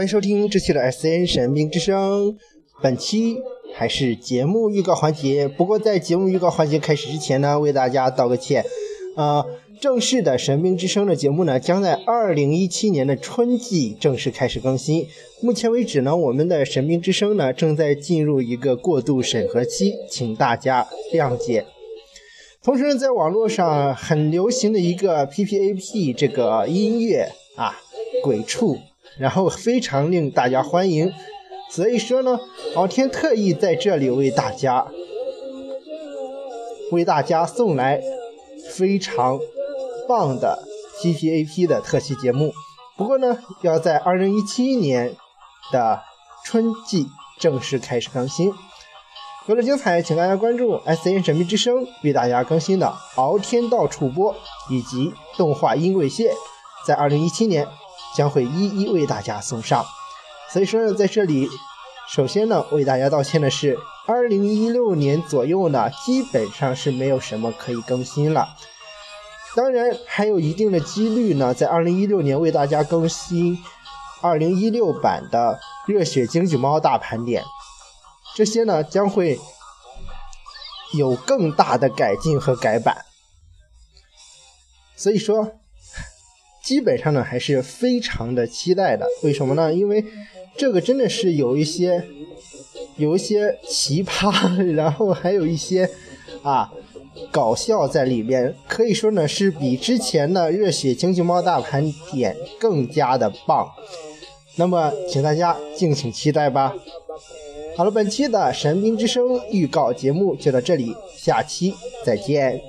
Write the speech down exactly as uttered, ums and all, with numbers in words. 欢迎收听这期的 S N 神兵之声。本期还是节目预告环节，不过在节目预告环节开始之前呢，为大家道个歉。呃，正式的神兵之声的节目呢，将在二零一七年的春季正式开始更新。目前为止呢，我们的神兵之声呢，正在进入一个过渡审核期，请大家谅解。同时呢，在网络上很流行的一个 P P A P 这个音乐啊，鬼畜，然后非常令大家欢迎，所以说呢，敖天特意在这里为大家为大家送来非常棒的 P P A P 的特期节目。不过呢，要在二零一七年的春季正式开始更新。为了精彩，请大家关注 S N 神秘之声为大家更新的敖天到处播以及动画音轨线，在二零一七年将会一一为大家送上。所以说呢，在这里首先呢为大家道歉的是，二零一六年左右呢基本上是没有什么可以更新了，当然还有一定的几率呢在二零一六年为大家更新二零一六版的热血京剧猫大盘点，这些呢将会有更大的改进和改版，所以说基本上呢还是非常的期待的。为什么呢？因为这个真的是有一些有一些奇葩，然后还有一些啊搞笑在里边，可以说呢是比之前的热血京剧猫大盘点更加的棒，那么请大家敬请期待吧。好了，本期的神兵之声预告节目就到这里，下期再见。